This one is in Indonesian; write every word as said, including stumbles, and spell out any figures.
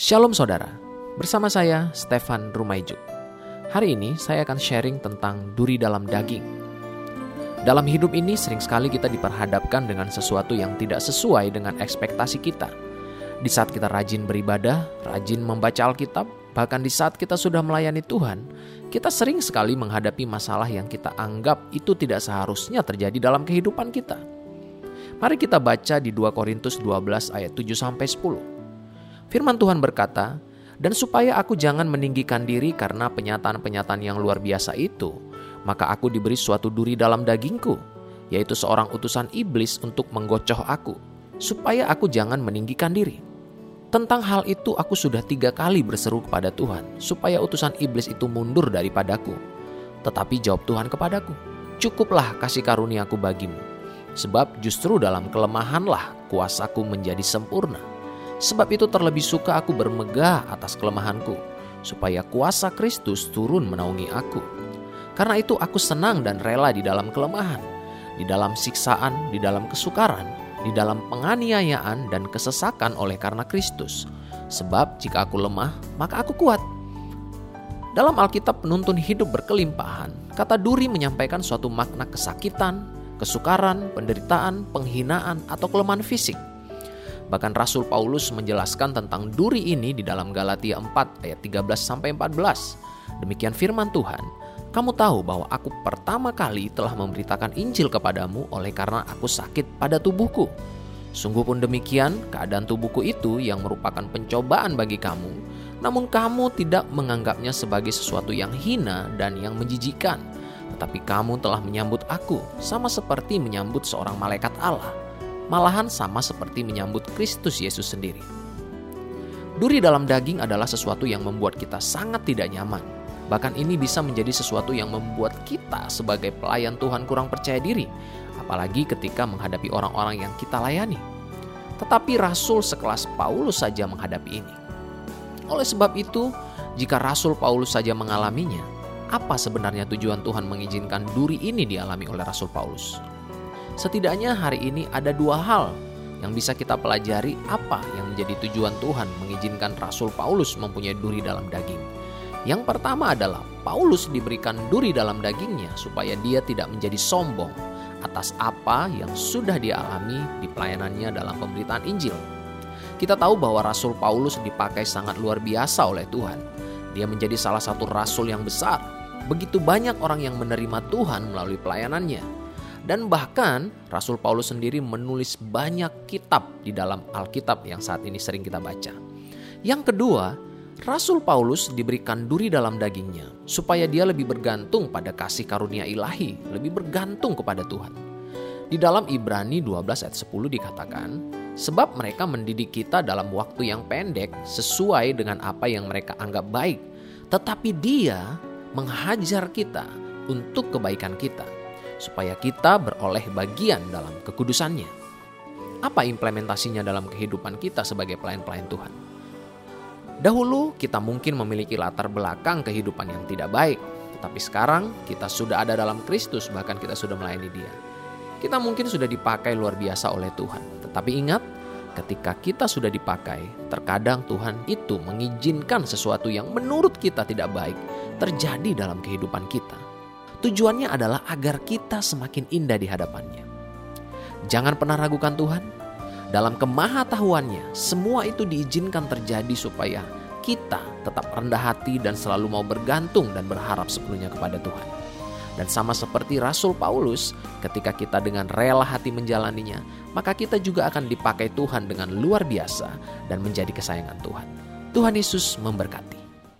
Shalom saudara, bersama saya Stefan Rumaijuk. Hari ini saya akan sharing tentang duri dalam daging. Dalam hidup ini sering sekali kita diperhadapkan dengan sesuatu yang tidak sesuai dengan ekspektasi kita. Di saat kita rajin beribadah, rajin membaca Alkitab, bahkan di saat kita sudah melayani Tuhan, kita sering sekali menghadapi masalah yang kita anggap itu tidak seharusnya terjadi dalam kehidupan kita. Mari kita baca di dua Korintus dua belas ayat tujuh sampai sepuluh. Firman Tuhan berkata, "Dan supaya aku jangan meninggikan diri karena penyataan-penyataan yang luar biasa itu, maka aku diberi suatu duri dalam dagingku, yaitu seorang utusan iblis untuk menggocoh aku, supaya aku jangan meninggikan diri. Tentang hal itu aku sudah tiga kali berseru kepada Tuhan, supaya utusan iblis itu mundur daripadaku. Tetapi jawab Tuhan kepadaku, cukuplah kasih karuniaku bagimu. Sebab justru dalam kelemahanlah kuasaku menjadi sempurna. Sebab itu terlebih suka aku bermegah atas kelemahanku, supaya kuasa Kristus turun menaungi aku. Karena itu aku senang dan rela di dalam kelemahan, di dalam siksaan, di dalam kesukaran, di dalam penganiayaan dan kesesakan oleh karena Kristus. Sebab jika aku lemah, maka aku kuat." Dalam Alkitab penuntun hidup berkelimpahan, kata duri menyampaikan suatu makna kesakitan, kesukaran, penderitaan, penghinaan, atau kelemahan fisik. Bahkan Rasul Paulus menjelaskan tentang duri ini di dalam Galatia empat ayat tiga belas sampai empat belas. Demikian firman Tuhan, "Kamu tahu bahwa aku pertama kali telah memberitakan Injil kepadamu oleh karena aku sakit pada tubuhku. Sungguh pun demikian, keadaan tubuhku itu yang merupakan pencobaan bagi kamu, namun kamu tidak menganggapnya sebagai sesuatu yang hina dan yang menjijikan. Tetapi kamu telah menyambut aku, sama seperti menyambut seorang malaikat Allah. Malahan sama seperti menyambut Kristus Yesus sendiri." Duri dalam daging adalah sesuatu yang membuat kita sangat tidak nyaman. Bahkan ini bisa menjadi sesuatu yang membuat kita sebagai pelayan Tuhan kurang percaya diri, apalagi ketika menghadapi orang-orang yang kita layani. Tetapi Rasul sekelas Paulus saja menghadapi ini. Oleh sebab itu, jika Rasul Paulus saja mengalaminya, apa sebenarnya tujuan Tuhan mengizinkan duri ini dialami oleh Rasul Paulus? Setidaknya hari ini ada dua hal yang bisa kita pelajari apa yang menjadi tujuan Tuhan mengizinkan Rasul Paulus mempunyai duri dalam daging. Yang pertama adalah Paulus diberikan duri dalam dagingnya supaya dia tidak menjadi sombong atas apa yang sudah dia alami di pelayanannya dalam pemberitaan Injil. Kita tahu bahwa Rasul Paulus dipakai sangat luar biasa oleh Tuhan. Dia menjadi salah satu rasul yang besar. Begitu banyak orang yang menerima Tuhan melalui pelayanannya. Dan bahkan Rasul Paulus sendiri menulis banyak kitab di dalam Alkitab yang saat ini sering kita baca. Yang kedua, Rasul Paulus diberikan duri dalam dagingnya supaya dia lebih bergantung pada kasih karunia ilahi, lebih bergantung kepada Tuhan. Di dalam Ibrani dua belas ayat sepuluh dikatakan, "Sebab mereka mendidik kita dalam waktu yang pendek sesuai dengan apa yang mereka anggap baik, tetapi dia menghajar kita untuk kebaikan kita, supaya kita beroleh bagian dalam kekudusannya." Apa implementasinya dalam kehidupan kita sebagai pelayan-pelayan Tuhan? Dahulu kita mungkin memiliki latar belakang kehidupan yang tidak baik, tetapi sekarang kita sudah ada dalam Kristus, bahkan kita sudah melayani Dia. Kita mungkin sudah dipakai luar biasa oleh Tuhan, tetapi ingat, ketika kita sudah dipakai, terkadang Tuhan itu mengizinkan sesuatu yang menurut kita tidak baik terjadi dalam kehidupan kita. Tujuannya adalah agar kita semakin indah di hadapannya. Jangan pernah ragukan Tuhan. Dalam kemahatahuannya, semua itu diizinkan terjadi supaya kita tetap rendah hati dan selalu mau bergantung dan berharap sepenuhnya kepada Tuhan. Dan sama seperti Rasul Paulus, ketika kita dengan rela hati menjalaninya, maka kita juga akan dipakai Tuhan dengan luar biasa dan menjadi kesayangan Tuhan. Tuhan Yesus memberkati.